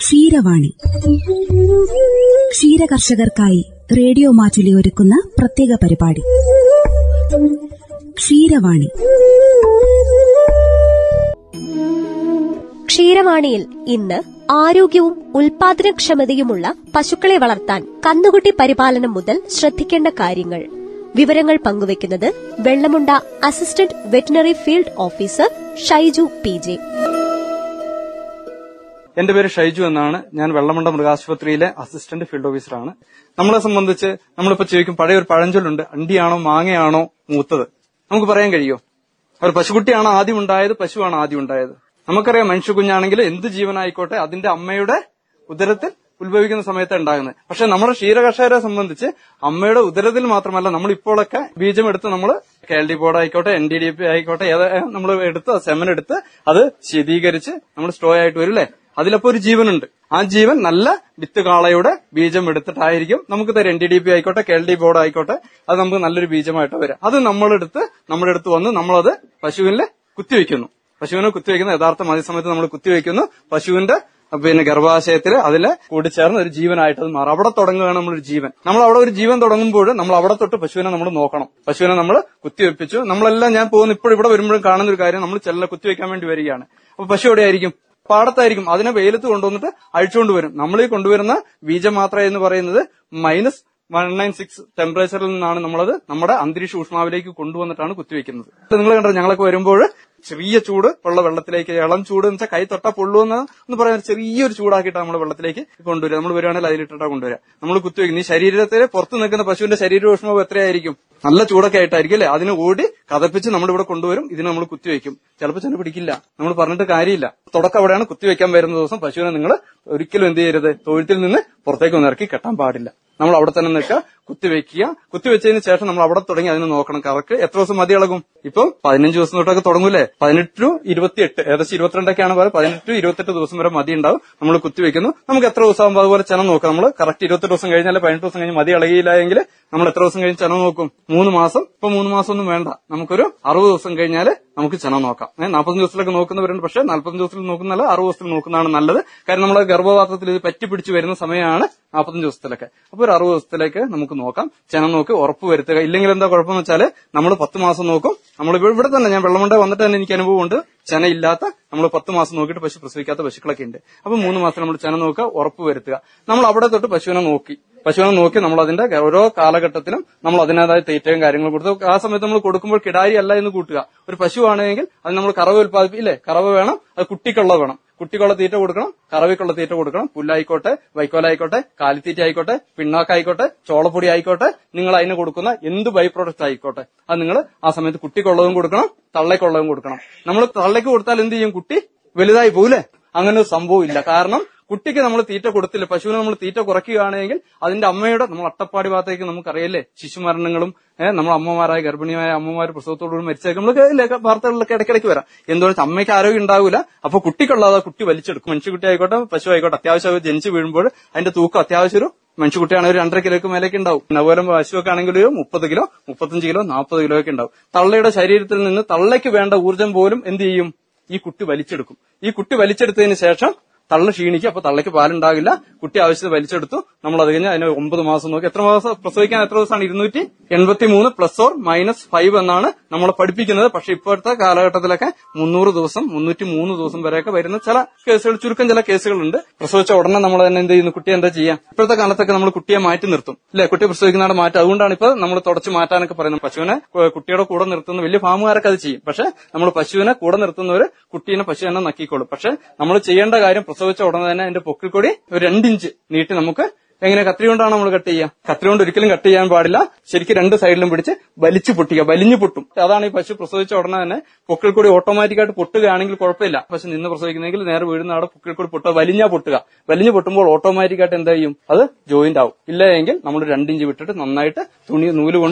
ക്ഷീരവാണി ക്ഷീരകർഷകർക്കായി റേഡിയോ മാറ്റുലി ഒരുക്കുന്ന പ്രത്യേക പരിപാടി ക്ഷീരവാണി. ക്ഷീരവാണിയിൽ ഇന്ന് ആരോഗ്യവും ഉൽപാദനക്ഷമതയുമുള്ള പശുക്കളെ വളർത്താൻ കന്നുകുട്ടി പരിപാലനം മുതൽ ശ്രദ്ധിക്കേണ്ട കാര്യങ്ങൾ വിവരങ്ങൾ പങ്കുവയ്ക്കുന്നത് Vellamunda assistant veterinary field officer Shaiju P J. എന്റെ പേര് ഷൈജു എന്നാണ്. ഞാൻ വെള്ളമുണ്ട മൃഗാശുപത്രിയിലെ അസിസ്റ്റന്റ് ഫീൽഡ് ഓഫീസറാണ്. നമ്മളെ സംബന്ധിച്ച് നമ്മളിപ്പോൾ ചോദിക്കും, പഴയ ഒരു പഴഞ്ചൊല്ലുണ്ട്, അണ്ടിയാണോ മാങ്ങയാണോ മൂത്തത്? നമുക്ക് പറയാൻ കഴിയുമോ? ഒരു പശുക്കുട്ടിയാണ് ആദ്യം ഉണ്ടായത്, പശുവാണ് ആദ്യം ഉണ്ടായത്. നമുക്കറിയാം, മനുഷ്യ കുഞ്ഞാണെങ്കിൽ എന്ത് ജീവനായിക്കോട്ടെ അതിന്റെ അമ്മയുടെ ഉദരത്തിൽ ഉത്ഭവിക്കുന്ന സമയത്താണ് ഉണ്ടാകുന്നത്. പക്ഷെ നമ്മുടെ ക്ഷീരകർഷകരെ സംബന്ധിച്ച് അമ്മയുടെ ഉദരത്തിൽ മാത്രമല്ല, നമ്മളിപ്പോഴൊക്കെ ബീജം എടുത്ത് നമ്മൾ KL D ബോർഡ് ആയിക്കോട്ടെ, NDDP ആയിക്കോട്ടെ, നമ്മൾ എടുത്ത് സെമൻ എടുത്ത് അത് ശീതീകരിച്ച് നമ്മൾ സ്റ്റോ ആയിട്ട് വരും അല്ലേ. അതിലപ്പോ ഒരു ജീവനുണ്ട്. ആ ജീവൻ നല്ല വിത്ത് കാളയുടെ ബീജം എടുത്തിട്ടായിരിക്കും നമുക്ക് തരും. NDDP ആയിക്കോട്ടെ, KL D ബോർഡ് ആയിക്കോട്ടെ, അത് നമുക്ക് നല്ലൊരു ബീജമായിട്ട് വരാം. അത് നമ്മുടെ അടുത്ത് വന്ന് നമ്മളത് പശുവിനെ കുത്തിവെക്കുന്ന യഥാർത്ഥ മതി സമയത്ത് നമ്മൾ കുത്തിവെക്കുന്നു. പശുവിന്റെ ഗർഭാശയത്തിൽ അതിലെ കൂടിച്ചേർന്ന് ഒരു ജീവനായിട്ട് അത് മാറും. അവിടെ തുടങ്ങുകയാണ് നമ്മളൊരു ജീവൻ. നമ്മൾ അവിടെ ഒരു ജീവൻ തുടങ്ങുമ്പോൾ നമ്മൾ അവിടെ തൊട്ട് പശുവിനെ നമ്മൾ നോക്കണം. പശുവിനെ നമ്മൾ കുത്തിവെപ്പിച്ചു. നമ്മളെല്ലാം ഞാൻ പോകുന്ന ഇപ്പോൾ ഇവിടെ വരുമ്പോഴും കാണുന്ന ഒരു കാര്യം, നമ്മൾ ചെല്ല കുത്തിവെക്കാൻ വേണ്ടി വരികയാണ്. അപ്പൊ പശു എവിടെയായിരിക്കും? പാടത്തായിരിക്കും. അതിനെ വെയിലത്ത് കൊണ്ടുവന്നിട്ട് അഴിച്ചുകൊണ്ടുവരും. നമ്മൾ ഈ കൊണ്ടുവരുന്ന ബീജമാത്ര എന്ന് പറയുന്നത് -196 ടെമ്പറേച്ചറിൽ നിന്നാണ് നമ്മളത് നമ്മുടെ അന്തരീക്ഷ ഊഷ്മാവിലേക്ക് കൊണ്ടുവന്നിട്ടാണ് കുത്തിവെക്കുന്നത്. നിങ്ങൾ കണ്ടോ, ഞങ്ങളൊക്കെ വരുമ്പോൾ ചെറിയ ചൂട് ഉള്ള വെള്ളത്തിലേക്ക്, ഇളം ചൂട് എന്ന് വെച്ചാൽ കൈ തൊട്ടാ പൊള്ളുവെന്ന് പറയാൻ ചെറിയൊരു ചൂടാക്കിയിട്ടാണ് നമ്മൾ വെള്ളത്തിലേക്ക് കൊണ്ടുവരിക. നമ്മൾ വരുവാണെങ്കിൽ അതിലിട്ടാ കൊണ്ടുവരിക. നമ്മൾ കുത്തിവെക്കുന്നു. ഈ ശരീരത്തിലെ പുറത്ത് നിൽക്കുന്ന പശുവിന്റെ ശരീര ഊഷ്മാവ് എത്രയായിരിക്കും? നല്ല ചൂടൊക്കെ ആയിട്ടായിരിക്കും അല്ലെ. അതിന് ഓടി കതപ്പിച്ച് നമ്മളിവിടെ കൊണ്ടുവരും. ഇതിന് നമ്മൾ കുത്തിവെക്കും. ചിലപ്പോൾ ചെന്ന് പിടിക്കില്ല, നമ്മൾ പറഞ്ഞിട്ട് കാര്യമില്ല. തുടക്കം അവിടെയാണ്. കുത്തിവെക്കാൻ വരുന്ന ദിവസം പശുവിനെ നിങ്ങൾ ഒരിക്കലും എന്ത് ചെയ്യരുത്, തൊഴുത്തിൽ നിന്ന് പുറത്തേക്ക് ഒന്ന് ഇറക്കി കെട്ടാൻ പാടില്ല. നമ്മൾ അവിടെ തന്നെ നിൽക്കുക, കുത്തിവെക്കുക. കുത്തിവെച്ചതിന് ശേഷം നമ്മൾ അവിടെ തുടങ്ങി അതിനെ നോക്കണം. കറക്ക് എത്ര ദിവസം മതി ഇളകും? ഇപ്പം 15 ദിവസം തൊട്ടൊക്കെ തുടങ്ങൂലേ. 18 to 28, ഏകദേശം 22 വരെ 18 to 28 ദിവസം വരെ മതി ഉണ്ടാവും. നമ്മൾ കുത്തിവെക്കുന്നു. നമുക്ക് എത്ര ദിവസം ആകുമ്പോൾ അതുപോലെ ചെന നോക്കാം. നമ്മൾ കറക്റ്റ് 28 ദിവസം കഴിഞ്ഞാൽ 18 ദിവസം കഴിഞ്ഞ് മതി ഇളകിയില്ലെങ്കിൽ നമ്മൾ എത്ര ദിവസം കഴിഞ്ഞ് ചെന നോക്കും? 3 മാസം. ഇപ്പൊ 3 മാസം ഒന്നും വേണ്ട. നമുക്കൊരു 60 ദിവസം കഴിഞ്ഞാൽ നമുക്ക് ചെന നോക്കാം. 45 ദിവസത്തിലൊക്കെ നോക്കുന്നവരുണ്ട്. പക്ഷെ 45 ദിവസത്തിൽ നോക്കുന്നതല്ല, 60 ദിവസത്തിൽ നോക്കുന്നതാണ് നല്ലത്. കാരണം നമ്മളെ ഗർഭപാത്രത്തിൽ ഇത് പറ്റി പിടിച്ച് വരുന്ന സമയമാണ് 45 ദിവസത്തിലൊക്കെ. അപ്പൊ ഒരു 60 ദിവസത്തിലേക്ക് നമുക്ക് നോക്കാം. ചെന നോക്കി ഉറപ്പ് വരുത്തുക. ഇല്ലെങ്കിൽ എന്താ കുഴപ്പമെന്ന് വെച്ചാൽ നമ്മൾ 10 മാസം നോക്കും. നമ്മൾ ഇവിടെ തന്നെ, ഞാൻ വെള്ളമുണ്ട വന്നിട്ട് തന്നെ എനിക്ക് അനുഭവമുണ്ട്, ചെനയില്ലാത്ത നമ്മൾ 10 മാസം നോക്കിയിട്ട് പശു പ്രസവിക്കാത്ത പശുക്കളൊക്കെ ഉണ്ട്. അപ്പൊ 3 മാസം നമ്മൾ ചെന നോക്കുക, ഉറപ്പ് വരുത്തുക. നമ്മൾ അവിടെ തൊട്ട് പശുവിനെ നോക്കി നമ്മൾ അതിന്റെ ഓരോ കാലഘട്ടത്തിലും നമ്മൾ അതിനേതായ തീറ്റയും കാര്യങ്ങളും കൊടുത്തു. ആ സമയത്ത് നമ്മൾ കൊടുക്കുമ്പോൾ കിടാരി അല്ല എന്ന് കൂട്ടുക. ഒരു പശുവാണെങ്കിൽ അത് നമ്മൾ കറവ് ഉൽപ്പാദിപ്പിക്കില്ലേ, കറവ് വേണം, അത് കുട്ടിക്കുള്ളത് വേണം, കുട്ടിക്കുള്ള തീറ്റ കൊടുക്കണം, കറവിക്കുള്ള തീറ്റ കൊടുക്കണം. പുല്ലായിക്കോട്ടെ, വൈക്കോലായിക്കോട്ടെ, കാലിത്തീറ്റ ആയിക്കോട്ടെ, പിണ്ണാക്കായിക്കോട്ടെ, ചോളപ്പൊടി ആയിക്കോട്ടെ, നിങ്ങൾ അതിന് കൊടുക്കുന്ന എന്ത് ബൈ പ്രോഡക്റ്റ് ആയിക്കോട്ടെ അത് നിങ്ങൾ ആ സമയത്ത് കുട്ടിക്കുള്ളതും കൊടുക്കണം, തള്ളയ്ക്കുള്ളതും കൊടുക്കണം. നമ്മൾ തള്ളയ്ക്ക് കൊടുത്താൽ എന്ത് ചെയ്യും? കുട്ടി വലുതായി പോകൂലേ. അങ്ങനെ ഒരു സംഭവം ഇല്ല. കാരണം കുട്ടിക്ക് നമ്മൾ തീറ്റ കൊടുത്തില്ല. പശുവിന് നമ്മൾ തീറ്റ കുറയ്ക്കുകയാണെങ്കിൽ അതിന്റെ അമ്മയുടെ നമ്മൾ അട്ടപ്പാടി ഭാഗത്തേക്ക് നമുക്കറിയില്ലേ ശിശുമരണങ്ങളും, നമ്മൾ അമ്മമാരായ ഗർഭിണിയായ അമ്മമാർ പ്രസവത്തോടുകൂടി മരിച്ചേക്കും. നമ്മൾ വാർത്തകളിലൊക്കെ ഇടയ്ക്കിടയ്ക്ക് വരാം. എന്തുകൊണ്ട്? അമ്മയ്ക്ക് ആരോഗ്യം ഉണ്ടാവില്ല. അപ്പൊ കുട്ടിക്കുള്ളത് കുട്ടി വലിച്ചെടുക്കും. മനുഷ്യക്കുട്ടി ആയിക്കോട്ടെ, പശു ആയിക്കോട്ടെ, അത്യാവശ്യം ജനിച്ചു വീഴുമ്പോൾ അതിന്റെ തൂക്കം അത്യാവശ്യം ഒരു മനുഷ്യക്കുട്ടിയാണ് ഒരു 2.5 കിലോയ്ക്ക് മേലേക്ക് ഉണ്ടാവും. അതുപോലെ പശുവൊക്കെ ആണെങ്കിൽ 30 കിലോ, 35 കിലോ, 40 കിലോ ഒക്കെ ഉണ്ടാവും. തള്ളയുടെ ശരീരത്തിൽ നിന്ന് തള്ളയ്ക്ക് വേണ്ട ഊർജ്ജം പോലും എന്ത് ചെയ്യും? ഈ കുട്ടി വലിച്ചെടുക്കും. ഈ കുട്ടി വലിച്ചെടുത്തതിന് ശേഷം തള്ള ക്ഷീണിക്കും. അപ്പൊ തള്ളയ്ക്ക് പാലുണ്ടാകില്ല. കുട്ടി ആവശ്യത്തിന് വലിച്ചെടുത്തു. നമ്മൾ അത് കഴിഞ്ഞാൽ അതിന് 9 മാസം നോക്കി. എത്ര മാസം പ്രസവിക്കാൻ? എത്ര ദിവസമാണ്? 283 ±5 എന്നാണ് നമ്മൾ പഠിപ്പിക്കുന്നത്. പക്ഷെ ഇപ്പോഴത്തെ കാലഘട്ടത്തിലൊക്കെ 300 ദിവസം, 303 ദിവസം വരെയൊക്കെ വരുന്ന ചില കേസുകൾ, ചുരുക്കം ചില കേസുകളുണ്ട്. പ്രസവിച്ച ഉടനെ നമ്മൾ തന്നെ എന്ത് ചെയ്യുന്നു? കുട്ടിയെ എന്താ ചെയ്യാം? ഇപ്പോഴത്തെ കാലത്തൊക്കെ നമ്മൾ കുട്ടിയെ മാറ്റി നിർത്തും അല്ലെ. കുട്ടി പ്രസവിക്കുന്നതാണ് മാറ്റി. അതുകൊണ്ടാണ് ഇപ്പൊ നമ്മൾ തുടച്ചു മാറ്റാനൊക്കെ പറയുന്നത്. പശുവിനെ കുട്ടിയുടെ കൂടെ നിർത്തുന്ന വലിയ ഫാമുകാരൊക്കെ അത് ചെയ്യും. പക്ഷെ നമ്മൾ പശുവിനെ കൂടെ നിർത്തുന്നവര് പശുവിനെ നക്കിക്കോളും. പക്ഷെ നമ്മൾ ചെയ്യേണ്ട കാര്യം, പ്രസവിച്ച ഉടനെ തന്നെ അതിന്റെ പൊക്കിൽ കൂടി ഒരു 2 ഇഞ്ച് നീട്ടി നമുക്ക് എങ്ങനെ കത്രി കൊണ്ടാണ് നമ്മൾ കട്ട് ചെയ്യുക? കത്രി കൊണ്ട് ഒരിക്കലും കട്ട് ചെയ്യാൻ പാടില്ല. ശരിക്കും 2 സൈഡിലും പിടിച്ച് വലിച്ചു പൊട്ടിക്കുക. വലിഞ്ഞു പൊട്ടും. അതാണ് ഈ പശു പ്രസവിച്ച ഉടനെ തന്നെ പൊക്കിൽ കൂടി ഓട്ടോമാറ്റിക്കായിട്ട് പൊട്ടുകയാണെങ്കിൽ കുഴപ്പമില്ല. പക്ഷെ നിന്ന് പ്രസവിക്കുന്നെങ്കിൽ നേരെ വീഴുന്ന അവിടെ പൊക്കിൽ കൂടി പൊട്ടുക, വലിഞ്ഞാൽ പൊട്ടുക. വലിഞ്ഞു പൊട്ടുമ്പോൾ ഓട്ടോമാറ്റിക്കായിട്ട് എന്താ ചെയ്യും? അത് ജോയിന്റ് ആവും. ഇല്ലെങ്കിൽ നമ്മൾ 2 ഇഞ്ച് വിട്ടിട്ട് നന്നായിട്ട് തുണി നൂലുകൊണ്ട്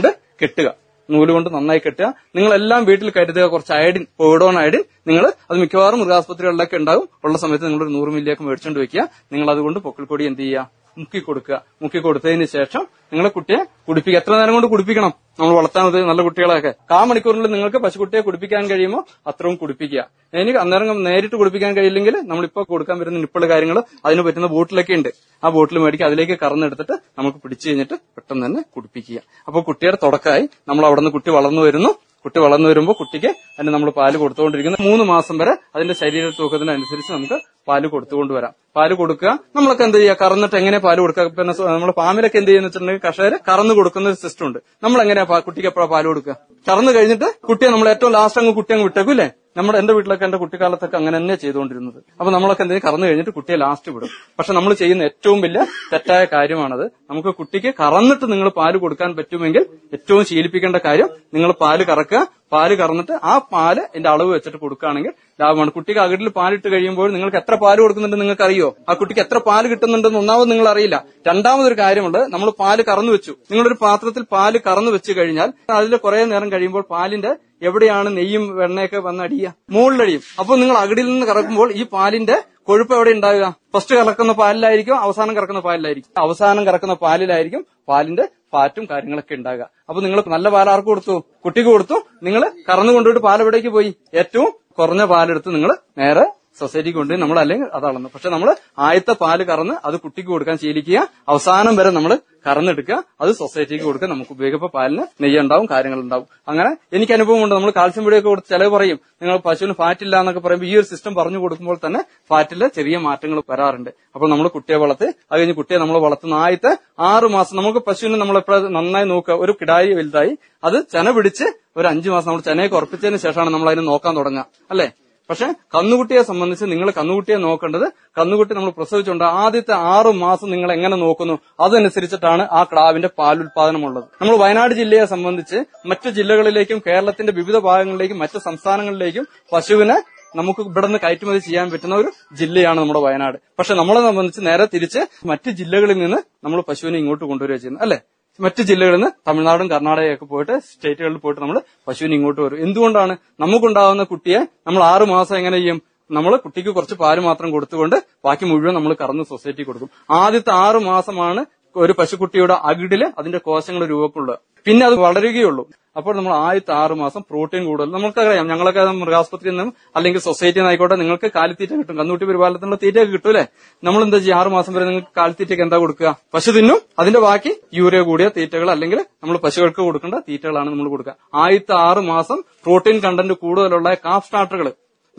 നന്നായി കെട്ടുക. നിങ്ങളെല്ലാം വീട്ടിൽ കരുതുക കുറച്ച് അയഡിൻ, പോയിഡോൺ അയഡിൻ. നിങ്ങൾ അത് മിക്കവാറും മൃഗാസ്പത്രികളിലൊക്കെ ഉണ്ടാകും. ഉള്ള സമയത്ത് നിങ്ങളൊരു 100 ml ഒക്കെ മേടിച്ചുകൊണ്ട് വെക്കുക. നിങ്ങൾ അതുകൊണ്ട് പൊക്കിൾക്കൊടി എന്ത് ചെയ്യുക? മുക്കി കൊടുക്കുക. മുക്കി കൊടുത്തതിന് ശേഷം നിങ്ങളെ കുട്ടിയെ കുടിപ്പിക്കുക. എത്ര നേരം കൊണ്ട് കുടിപ്പിക്കണം നമ്മൾ വളർത്താനത് നല്ല കുട്ടികളെയൊക്കെ? കാമണിക്കൂറിൽ നിങ്ങൾക്ക് പശുക്കുട്ടിയെ കുടിപ്പിക്കാൻ കഴിയുമോ അത്രയും കുടിപ്പിക്കുക. എനിക്ക് അന്നേരം നേരിട്ട് കുടിപ്പിക്കാൻ കഴിയില്ലെങ്കിൽ നമ്മളിപ്പോൾ കൊടുക്കാൻ വരുന്ന നിപ്പിൾ കാര്യങ്ങൾ അതിന് പറ്റുന്ന ബോട്ടിലൊക്കെ ഉണ്ട്. ആ ബോട്ടിൽ മേടിക്കുക, അതിലേക്ക് കറന്നെടുത്തിട്ട് നമുക്ക് പിടിച്ചു കഴിഞ്ഞിട്ട് പെട്ടെന്ന് തന്നെ കുടിപ്പിക്കുക. അപ്പോൾ കുട്ടിയുടെ തുടക്കമായി നമ്മൾ അവിടെ നിന്ന് കുട്ടി വളർന്നു വരുന്നു. കുട്ടി വളർന്നു വരുമ്പോൾ കുട്ടിക്ക് അതിന് നമ്മൾ പാല് കൊടുത്തുകൊണ്ടിരിക്കുന്നു. 3 മാസം വരെ അതിന്റെ ശരീര തൂക്കത്തിനനുസരിച്ച് നമുക്ക് പാല് കൊടുത്തുകൊണ്ടുവരാം. പാല് കൊടുക്കുക. നമ്മളൊക്കെ എന്ത് ചെയ്യുക? കറന്നിട്ട് എങ്ങനെ പാല് കൊടുക്കുക? പിന്നെ നമ്മുടെ ഫാമിലൊക്കെ എന്ത് ചെയ്യുന്ന വെച്ചിട്ടുണ്ടെങ്കിൽ കർഷകർ കറന്ന് കൊടുക്കുന്ന ഒരു സിസ്റ്റം ഉണ്ട്. നമ്മൾ എങ്ങനെയാ കുട്ടിക്ക് എപ്പോഴാണ് പാല് കൊടുക്കുക? കറന്നു കഴിഞ്ഞിട്ട് കുട്ടിയെ നമ്മൾ ഏറ്റവും ലാസ്റ്റ് അങ്ങ് കുട്ടി അങ്ങ് വിട്ടേക്കും അല്ലേ? നമ്മുടെ എന്റെ വീട്ടിലൊക്കെ എന്റെ കുട്ടിക്കാലത്തൊക്കെ അങ്ങനെ തന്നെ ചെയ്തുകൊണ്ടിരുന്നത്. അപ്പൊ നമ്മളൊക്കെ എന്തെങ്കിലും കറന്നു കഴിഞ്ഞിട്ട് കുട്ടിയെ ലാസ്റ്റ് വിടും. പക്ഷെ നമ്മൾ ചെയ്യുന്ന ഏറ്റവും വലിയ തെറ്റായ കാര്യമാണത്. നമുക്ക് കുട്ടിക്ക് കറന്നിട്ട് നിങ്ങൾ പാല് കൊടുക്കാൻ പറ്റുമെങ്കിൽ ഏറ്റവും ശീലിപ്പിക്കേണ്ട കാര്യം നിങ്ങൾ പാല് കറക്കുക. പാല് കറന്നിട്ട് ആ പാല് എന്റെ അളവ് വെച്ചിട്ട് കൊടുക്കുകയാണെങ്കിൽ ലാഭമാണ്. കുട്ടിക്ക് അകിടിൽ പാലിട്ട് കഴിയുമ്പോൾ നിങ്ങൾക്ക് എത്ര പാല് കൊടുക്കുന്നുണ്ട് നിങ്ങൾക്ക് അറിയോ? ആ കുട്ടിക്ക് എത്ര പാല് കിട്ടുന്നുണ്ടെന്ന് ഒന്നാമത് നിങ്ങൾ അറിയില്ല. രണ്ടാമതൊരു കാര്യമുണ്ട്, നമ്മൾ പാല് കറന്നു വെച്ചു. നിങ്ങളൊരു പാത്രത്തിൽ പാല് കറന്നു വെച്ച് കഴിഞ്ഞാൽ അതിൽ കുറെ നേരം കഴിയുമ്പോൾ പാലിന്റെ എവിടെയാണ് നെയ്യും വെണ്ണയൊക്കെ വന്നടിയുക? മുകളിലടിയും. അപ്പോൾ നിങ്ങൾ അകിടിൽ നിന്ന് കറക്കുമ്പോൾ ഈ പാലിന്റെ കൊഴുപ്പ് എവിടെ ഉണ്ടാവുക? ഫസ്റ്റ് കറക്കുന്ന പാലിലായിരിക്കും, അവസാനം കറക്കുന്ന പാലിലായിരിക്കും. അവസാനം കറക്കുന്ന പാലിലായിരിക്കും പാലിന്റെ ഫാറ്റും കാര്യങ്ങളൊക്കെ ഉണ്ടാകുക. അപ്പൊ നിങ്ങൾ നല്ല പാൽ ആർക്ക് കൊടുത്തു? കുട്ടിക്ക് കൊടുത്തു. നിങ്ങൾ കറന്നു കൊണ്ടുപോയിട്ട് പാൽ എവിടേക്ക് പോയി? ഏറ്റവും കുറഞ്ഞ പാലെടുത്ത് നിങ്ങൾ നേരെ സൊസൈറ്റിക്ക് കൊണ്ടുപോയി നമ്മൾ അല്ലെങ്കിൽ അതാണെന്ന്. പക്ഷെ നമ്മൾ ആദ്യത്തെ പാല് കറന്ന് അത് കുട്ടിക്ക് കൊടുക്കാൻ ശീലിക്കുക. അവസാനം വരെ നമ്മൾ കറന്നെടുക്കുക, അത് സൊസൈറ്റിക്ക് കൊടുക്കുക. നമുക്ക് ഉപയോഗിക്കുമ്പോൾ പാലിന് നെയ്യുണ്ടാവും, കാര്യങ്ങളുണ്ടാവും. അങ്ങനെ എനിക്ക് അനുഭവമുണ്ട്. നമ്മൾ കാൽസ്യം പൊടിയൊക്കെ കൊടുത്ത് ചിലവ് പറയും നിങ്ങൾ പശുവിന് ഫാറ്റില്ല എന്നൊക്കെ പറയുമ്പോൾ ഈ ഒരു സിസ്റ്റം പറഞ്ഞു കൊടുക്കുമ്പോൾ തന്നെ ഫാറ്റില് ചെറിയ മാറ്റങ്ങൾ വരാറുണ്ട്. അപ്പോൾ നമ്മൾ കുട്ടിയെ വളർത്തി അത് കഴിഞ്ഞ് കുട്ടിയെ നമ്മൾ വളർത്തുന്ന ആദ്യത്തെ 6 മാസം നമുക്ക് പശുവിനെ നമ്മളെപ്പോഴും നന്നായി നോക്കുക. ഒരു കിടായി വലുതായി അത് ചെന പിടിച്ച് ഒരു 5 മാസം നമ്മൾ ചെനയൊക്കെ ഉറപ്പിച്ചതിന് ശേഷമാണ് നമ്മൾ അതിനെ നോക്കാൻ തുടങ്ങുക അല്ലെ? പക്ഷെ കന്നുകുട്ടിയെ സംബന്ധിച്ച് നിങ്ങൾ കന്നുകുട്ടിയെ നോക്കേണ്ടത്, കന്നുകുട്ടി നമ്മൾ പ്രസവിച്ചുകൊണ്ട് ആദ്യത്തെ 6 മാസം നിങ്ങൾ എങ്ങനെ നോക്കുന്നു അതനുസരിച്ചിട്ടാണ് ആ കിടാവിന്റെ പാലുൽപാദനമുള്ളത്. നമ്മൾ വയനാട് ജില്ലയെ സംബന്ധിച്ച് മറ്റു ജില്ലകളിലേക്കും കേരളത്തിന്റെ വിവിധ ഭാഗങ്ങളിലേക്കും മറ്റ് സംസ്ഥാനങ്ങളിലേക്കും പശുവിനെ നമുക്ക് ഇവിടെ നിന്ന് കയറ്റുമതി ചെയ്യാൻ പറ്റുന്ന ഒരു ജില്ലയാണ് നമ്മുടെ വയനാട്. പക്ഷെ നമ്മളെ സംബന്ധിച്ച് നേരെ തിരിച്ച് മറ്റ് ജില്ലകളിൽ നിന്ന് നമ്മൾ പശുവിനെ ഇങ്ങോട്ട് കൊണ്ടുവരിക ചെയ്യുന്നത് അല്ലെ? മറ്റ് ജില്ലകളിൽ നിന്ന് തമിഴ്നാടും കർണാടകയൊക്കെ പോയിട്ട് സ്റ്റേറ്റുകളിൽ പോയിട്ട് നമ്മൾ പശുവിന് ഇങ്ങോട്ട് വരും. എന്തുകൊണ്ടാണ്? നമുക്കുണ്ടാകുന്ന കുട്ടിയെ നമ്മൾ 6 മാസം എങ്ങനെ ചെയ്യും? നമ്മൾ കുട്ടിക്ക് കുറച്ച് പാല് മാത്രം കൊടുത്തുകൊണ്ട് ബാക്കി മുഴുവൻ നമ്മൾ കറന്ന് സൊസൈറ്റി കൊടുക്കും. ആദ്യത്തെ 6 മാസമാണ് ഒരു പശുക്കുട്ടിയുടെ അകിടില് അതിന്റെ കോശങ്ങൾ രൂപപ്പെടുക. പിന്നെ അത് വളരുകയുള്ളൂ. അപ്പോൾ നമ്മൾ ആദ്യത്തെ 6 മാസം പ്രോട്ടീൻ കൂടുതൽ നമുക്കറിയാം. ഞങ്ങളൊക്കെ മൃഗാസ്പത്രിയിൽ നിന്നും അല്ലെങ്കിൽ സൊസൈറ്റിയിൽ നിന്നായിക്കോട്ടെ നിങ്ങൾക്ക് കാലിത്തീറ്റ കിട്ടും. കന്നുകുട്ടി പരിപാലനത്തിനുള്ള തീറ്റയൊക്കെ കിട്ടും അല്ലെ? നമ്മൾ എന്താ ചെയ്യും? 6 മാസം വരെ നിങ്ങൾക്ക് കാലിത്തീറ്റയ്ക്ക് എന്താ കൊടുക്കുക? പശു തിന്നും. അതിന്റെ ബാക്കി യൂറിയ കൂടിയ തീറ്റകൾ അല്ലെങ്കിൽ നമ്മൾ പശുക്കൾക്ക് കൊടുക്കേണ്ട തീറ്റകളാണ് നമ്മൾ കൊടുക്കുക. ആദ്യത്തെ 6 മാസം പ്രോട്ടീൻ കണ്ടന്റ് കൂടുതലുള്ള കാഫ് സ്റ്റാർട്ടറുകൾ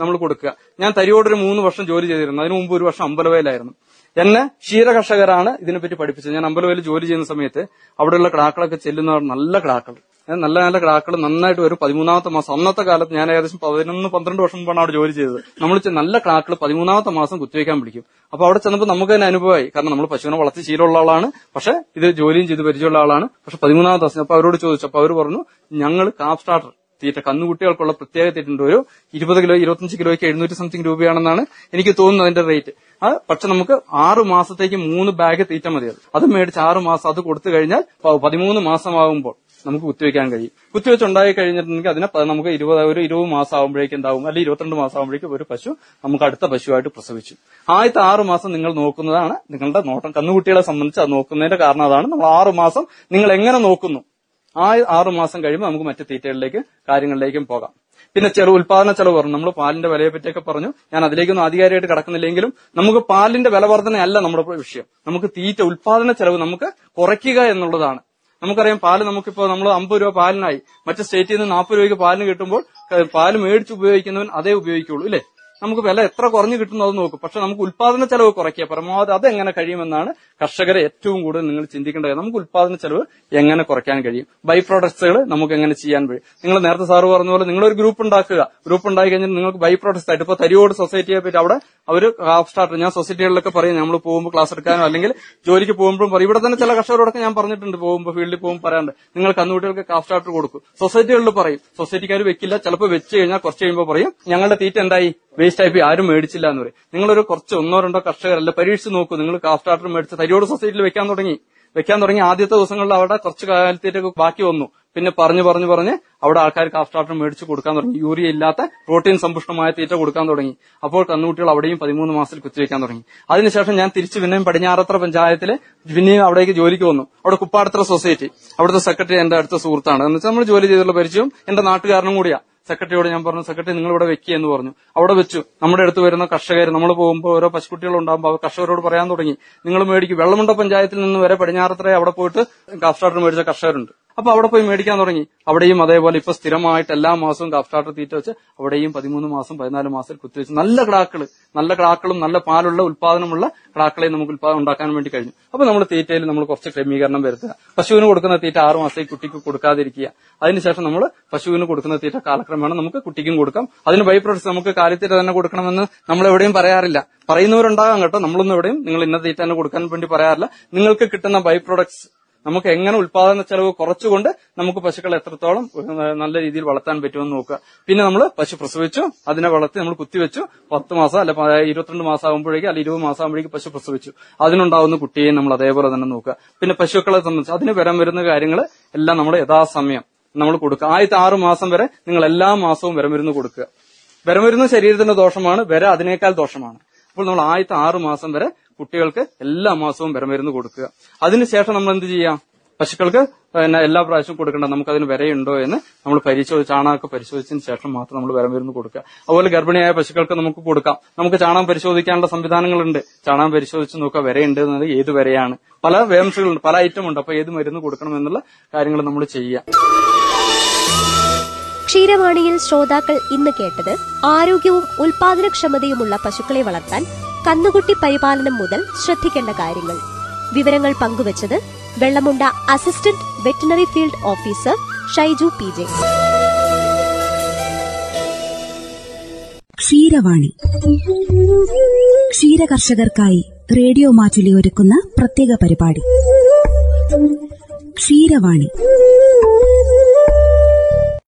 നമ്മൾ കൊടുക്കുക. ഞാൻ തരിയോട് ഒരു 3 വർഷം ജോലി ചെയ്തിരുന്നു. അതിന് മുമ്പ് 1 വർഷം അമ്പലവയലായിരുന്നു. എന്നെ ക്ഷീര കർഷകരാണ് ഇതിനെപ്പറ്റി പഠിപ്പിച്ചത്. ഞാൻ അമ്പലവയലിൽ ജോലി ചെയ്യുന്ന സമയത്ത് അവിടെയുള്ള കിടാക്കളൊക്കെ ചെല്ലുന്നവർ നല്ല കിടാക്കൾ, നല്ല നല്ല കിടാക്കൾ നന്നായിട്ട് വരും. 13-ാമത്തെ മാസം അന്നത്തെ കാലത്ത് ഞാൻ ഏകദേശം 11-12 വർഷം മുമ്പാണ് അവിടെ ജോലി ചെയ്തത്. നമ്മൾ നല്ല കിടാക്കൾ 13-ാമത്തെ മാസം കുത്തിവയ്ക്കാൻ പിടിക്കും. അപ്പൊ അവിടെ ചെന്നപ്പോൾ നമുക്ക് തന്നെ അനുഭവമായി. കാരണം നമ്മൾ പശുവിനെ വളർത്തി ശീലമുള്ള ആളാണ്, പക്ഷെ ഇത് ജോലിയും ചെയ്ത് പരിചയമുള്ള ആളാണ്. പക്ഷെ 13-ാമത്തെ ദിവസം അപ്പൊ അവരോട് ചോദിച്ചു. അപ്പൊ അവർ പറഞ്ഞു ഞങ്ങൾ കാഫ് സ്റ്റാർട്ടർ തീറ്റ കന്നുകുട്ടികൾക്കുള്ള പ്രത്യേക തീറ്റുണ്ട്. ഒരു 20 കിലോ 25 കിലോയ്ക്ക് 700 സംതിങ് രൂപയാണെന്നാണ് എനിക്ക് തോന്നുന്നത് അതിന്റെ റേറ്റ്. പക്ഷെ നമുക്ക് 6 മാസത്തേക്ക് 3 ബാഗ് തീറ്റ മതി. അത് മേടിച്ച് 6 മാസം അത് കൊടുത്തു കഴിഞ്ഞാൽ 13 മാസമാകുമ്പോൾ നമുക്ക് കുത്തിവെക്കാൻ കഴിയും. കുത്തിവെച്ചുണ്ടായി കഴിഞ്ഞിട്ടുണ്ടെങ്കിൽ അതിനെ നമുക്ക് 20 മാസം ആകുമ്പോഴേക്കും എന്താവും അല്ലെങ്കിൽ 22 മാസം ആകുമ്പോഴേക്കും ഒരു പശു നമുക്ക് അടുത്ത പശുവായിട്ട് പ്രസവിച്ചു. ആദ്യത്തെ 6 മാസം നിങ്ങൾ നോക്കുന്നതാണ് നിങ്ങളുടെ നോട്ടം. കന്നുകുട്ടികളെ സംബന്ധിച്ച് അത് നോക്കുന്നതിന്റെ കാരണം അതാണ്. നമ്മൾ 6 മാസം നിങ്ങൾ എങ്ങനെ നോക്കുന്നു. ആ 6 മാസം കഴിയുമ്പോൾ നമുക്ക് മറ്റു തീറ്റകളിലേക്കും കാര്യങ്ങളിലേക്കും പോകാം. പിന്നെ ഉൽപാദന ചെലവ് പറഞ്ഞു. നമ്മൾ പാലിന്റെ വിലയെ പറ്റിയൊക്കെ പറഞ്ഞു. ഞാൻ അതിലേക്കൊന്നും ആധികാരികമായിട്ട് കടക്കുന്നില്ലെങ്കിലും നമുക്ക് പാലിന്റെ വില വർധനയല്ല നമ്മുടെ വിഷയം. നമുക്ക് തീറ്റ ഉൽപാദന ചെലവ് നമുക്ക് കുറയ്ക്കുക എന്നുള്ളതാണ്. നമുക്കറിയാം പാല് നമുക്കിപ്പോ നമ്മൾ 50 രൂപ പാലിനായി. മറ്റു സ്റ്റേറ്റിൽ നിന്ന് 40 രൂപയ്ക്ക് പാലിന് കിട്ടുമ്പോൾ പാല് മേടിച്ച് ഉപയോഗിക്കുന്നവൻ അതേ ഉപയോഗിക്കുള്ളൂ അല്ലെ? നമുക്ക് വില എത്ര കുറഞ്ഞു കിട്ടുന്നു അത് നോക്കും. പക്ഷെ നമുക്ക് ഉൽപാദന ചെലവ് കുറയ്ക്കുക പരമാവധി അതെങ്ങനെ കഴിയുമെന്നാണ് കർഷകരെ ഏറ്റവും കൂടുതൽ നിങ്ങൾ ചിന്തിക്കേണ്ടത്. നമുക്ക് ഉൽപാദന ചെലവ് എങ്ങനെ കുറയ്ക്കാൻ കഴിയും, ബൈ പ്രോഡക്ട്സുകൾ നമുക്ക് എങ്ങനെ ചെയ്യാൻ കഴിയും. നിങ്ങൾ നേരത്തെ സാറ് പറഞ്ഞ പോലെ നിങ്ങളൊരു ഗ്രൂപ്പ് ഉണ്ടാക്കുക. ഗ്രൂപ്പ് ഉണ്ടാക്കി കഴിഞ്ഞാൽ നിങ്ങൾക്ക് ബൈ പ്രോഡക്ട്സ് ആയിട്ട് ഇപ്പൊ തരിയോട് സൊസൈറ്റിയെ പറ്റി അവിടെ അവർ കാഫ് സ്റ്റാർട്ടർ ഞാൻ സൊസൈറ്റികളിലൊക്കെ പറയും. നമ്മൾ പോകുമ്പോൾ ക്ലാസ് എടുക്കാനോ അല്ലെങ്കിൽ ജോലിക്ക് പോകുമ്പോഴും പറയും. ഇവിടെ തന്നെ ചില കർഷകരോടൊക്കെ ഞാൻ പറഞ്ഞിട്ടുണ്ട് പോകുമ്പോൾ ഫീൽഡിൽ പോകുമ്പോൾ പറയാണ്ട് നിങ്ങൾ കന്നുകുട്ടികൾക്ക് കാഫ് സ്റ്റാർട്ടർ കൊടുക്കും. സൊസൈറ്റികളിൽ പറയും. സൊസൈറ്റിക്കാർ വെക്കില്ല. ചിലപ്പോൾ വെച്ച് കഴിഞ്ഞാൽ കുറച്ച് കഴിയുമ്പോൾ പറയും ഞങ്ങളുടെ തീറ്റ എന്തായി വേസ്റ്റ് ആയി, ആരും മേടിച്ചില്ല എന്ന് പറയും. നിങ്ങളൊരു കുറച്ച് 1-2 കർഷകരല്ല പരീക്ഷിച്ച് നോക്കൂ. നിങ്ങൾ കാഫ് സ്റ്റാർട്ടർ മേടിച്ച് തരിയോട് സൊസൈറ്റിയിൽ വെക്കാൻ തുടങ്ങി ആദ്യത്തെ ദിവസങ്ങളിൽ അവിടെ കുറച്ച് കാലത്തേക്ക് ബാക്കി വന്നു. പിന്നെ പറഞ്ഞ് അവിടെ ആൾക്കാർ കാഫ് സ്റ്റാർട്ടർ മേടിച്ചു കൊടുക്കാൻ തുടങ്ങി. യൂറിയ ഇല്ലാത്ത പ്രോട്ടീൻ സമ്പുഷ്ടമായ തീറ്റ കൊടുക്കാൻ തുടങ്ങി. അപ്പോൾ കന്നുകുട്ടികൾ അവിടെയും 13 മാസത്തിൽ കുത്തിവെക്കാൻ തുടങ്ങി. അതിനുശേഷം ഞാൻ തിരിച്ചു പിന്നെയും പടിഞ്ഞാറത്ര പഞ്ചായത്തില് പിന്നെയും അവിടേക്ക് ജോലിക്ക് വന്നു. അവിടെ കുപ്പാടത്ര സൊസൈറ്റി, അവിടുത്തെ സെക്രട്ടറി എന്റെ അടുത്ത സുഹൃത്താണ്. എന്ന് വെച്ചാൽ നമ്മൾ ജോലി ചെയ്തുള്ള പരിചയം, എന്റെ നാട്ടുകാരനും കൂടിയാ. സെക്രട്ടറിയോട് ഞാൻ പറഞ്ഞു, സെക്രട്ടറി നിങ്ങൾ ഇവിടെ വെക്കുകയെന്ന് പറഞ്ഞു. അവിടെ വെച്ചു. നമ്മുടെ അടുത്ത് വരുന്ന കർഷകർ, നമ്മൾ പോകുമ്പോൾ ഓരോ പശുക്കുട്ടികൾ ഉണ്ടാകുമ്പോൾ അവർ കർഷകരോട് പറയാൻ തുടങ്ങി, നിങ്ങൾ മേടിക്കും. വെള്ളമുണ്ട പഞ്ചായത്തിൽ നിന്ന് വരെ പടിഞ്ഞാറത്ര അവിടെ പോയിട്ട് കാഫ് സ്റ്റാർട്ടർ മേടിച്ച കർഷകരുണ്ട്. അപ്പൊ അവിടെ പോയി മേടിക്കാൻ തുടങ്ങി. അവിടെയും അതേപോലെ ഇപ്പൊ സ്ഥിരമായിട്ട് എല്ലാ മാസവും കാഫ് സ്റ്റാർട്ടർ തീറ്റ വെച്ച് അവിടെയും 13 മാസം 14 മാസത്തിൽ കുത്തിവെച്ച് നല്ല കിടാക്കളും നല്ല പാലുള്ള ഉത്പാദനമുള്ള കിടാക്കളെയും നമുക്ക് ഉത്പാദനം ഉണ്ടാക്കാൻ വേണ്ടി കഴിഞ്ഞു. അപ്പൊ നമ്മൾ തീറ്റയിൽ നമ്മൾ കുറച്ച് ക്രമീകരണം വരുത്തുക. പശുവിന് കൊടുക്കുന്ന തീറ്റ 6 മാസത്തേക്ക് കുട്ടിക്ക് കൊടുക്കാതിരിക്കുക. അതിനുശേഷം നമ്മൾ പശുവിന് കൊടുക്കുന്ന തീറ്റ കാലക്രമേണ നമുക്ക് കുട്ടിക്കും കൊടുക്കാം. അതിന് ബൈ പ്രോഡക്ട്സ് നമുക്ക് കാലിത്തീറ്റ തന്നെ കൊടുക്കണമെന്ന് നമ്മൾ എവിടെയും പറയാറില്ല. പറയുന്നവരുണ്ടാകാം കേട്ടോ, നമ്മളൊന്നും എവിടെയും നിങ്ങൾ ഇന്ന തീറ്റ തന്നെ കൊടുക്കാൻ വേണ്ടി പറയാറില്ല. നിങ്ങൾക്ക് കിട്ടുന്ന ബൈ പ്രോഡക്ട്സ് നമുക്ക് എങ്ങനെ ഉൽപാദന ചെലവ് കുറച്ചുകൊണ്ട് നമുക്ക് പശുക്കളെ എത്രത്തോളം നല്ല രീതിയിൽ വളർത്താൻ പറ്റുമെന്ന് നോക്കുക. പിന്നെ നമ്മൾ പശു പ്രസവിച്ചു, അതിനെ വളർത്തി നമ്മൾ കുത്തിവെച്ചു. 10 മാസം അല്ല 22 മാസം ആകുമ്പോഴേക്കും അല്ല 20 മാസം ആകുമ്പോഴേക്കും പശു പ്രസവിച്ചു. അതിനുണ്ടാവുന്ന കുട്ടിയെ നമ്മൾ അതേപോലെ തന്നെ നോക്കുക. പിന്നെ പശുക്കളെ സംബന്ധിച്ച് അതിന് വരാൻ വരുന്ന കാര്യങ്ങൾ എല്ലാം നമ്മൾ യഥാസമയം നമ്മൾ കൊടുക്കുക. ആദ്യത്തെ 6 മാസം വരെ നിങ്ങൾ എല്ലാ മാസവും വരമരുന്ന് കൊടുക്കുക. വരമരുന്ന് ശരീരത്തിന്റെ ദോഷമാണ്, വരെ അതിനേക്കാൾ ദോഷമാണ്. അപ്പോൾ നമ്മൾ ആദ്യത്തെ 6 മാസം വരെ കുട്ടികൾക്ക് എല്ലാ മാസവും വിരമരുന്ന് കൊടുക്കുക. അതിനുശേഷം നമ്മൾ എന്ത് ചെയ്യാം? പശുക്കൾക്ക് എല്ലാ പ്രാവശ്യവും കൊടുക്കേണ്ട, നമുക്ക് അതിന് വിരയുണ്ടോ എന്ന് നമ്മൾ ചാണകമൊക്കെ പരിശോധിച്ചതിന് ശേഷം മാത്രം നമ്മൾ വിരമരുന്ന് കൊടുക്കുക. അതുപോലെ ഗർഭിണിയായ പശുക്കൾക്ക് നമുക്ക് കൊടുക്കാം. നമുക്ക് ചാണകം പരിശോധിക്കാനുള്ള സംവിധാനങ്ങളുണ്ട്. ചാണകം പരിശോധിച്ച് നോക്കുക, വിരയുണ്ട് എന്നത് ഏത് വിരയാണ്. പല വേംസുകളുണ്ട്, പല ഐറ്റം ഉണ്ട്. അപ്പൊ ഏത് മരുന്ന് കൊടുക്കണമെന്നുള്ള കാര്യങ്ങൾ നമ്മൾ ചെയ്യാം. ക്ഷീരവാണിയിൽ ശ്രോതാക്കൾ ഇന്ന് കേട്ടത് ആരോഗ്യവും ഉൽപാദനക്ഷമതയുമുള്ള പശുക്കളെ വളർത്താൻ കന്നുകുട്ടി പരിപാലനം മുതൽ ശ്രദ്ധിക്കേണ്ട കാര്യങ്ങൾ. വിവരങ്ങൾ പങ്കുവച്ചത് Vellamunda assistant veterinary field officer Shaiju P J. Ksheeravani ക്ഷീരകർഷകർക്കായി റേഡിയോ മാറ്റുലി ഒരുക്കുന്ന പ്രത്യേക പരിപാടി ക്ഷീരവാണി.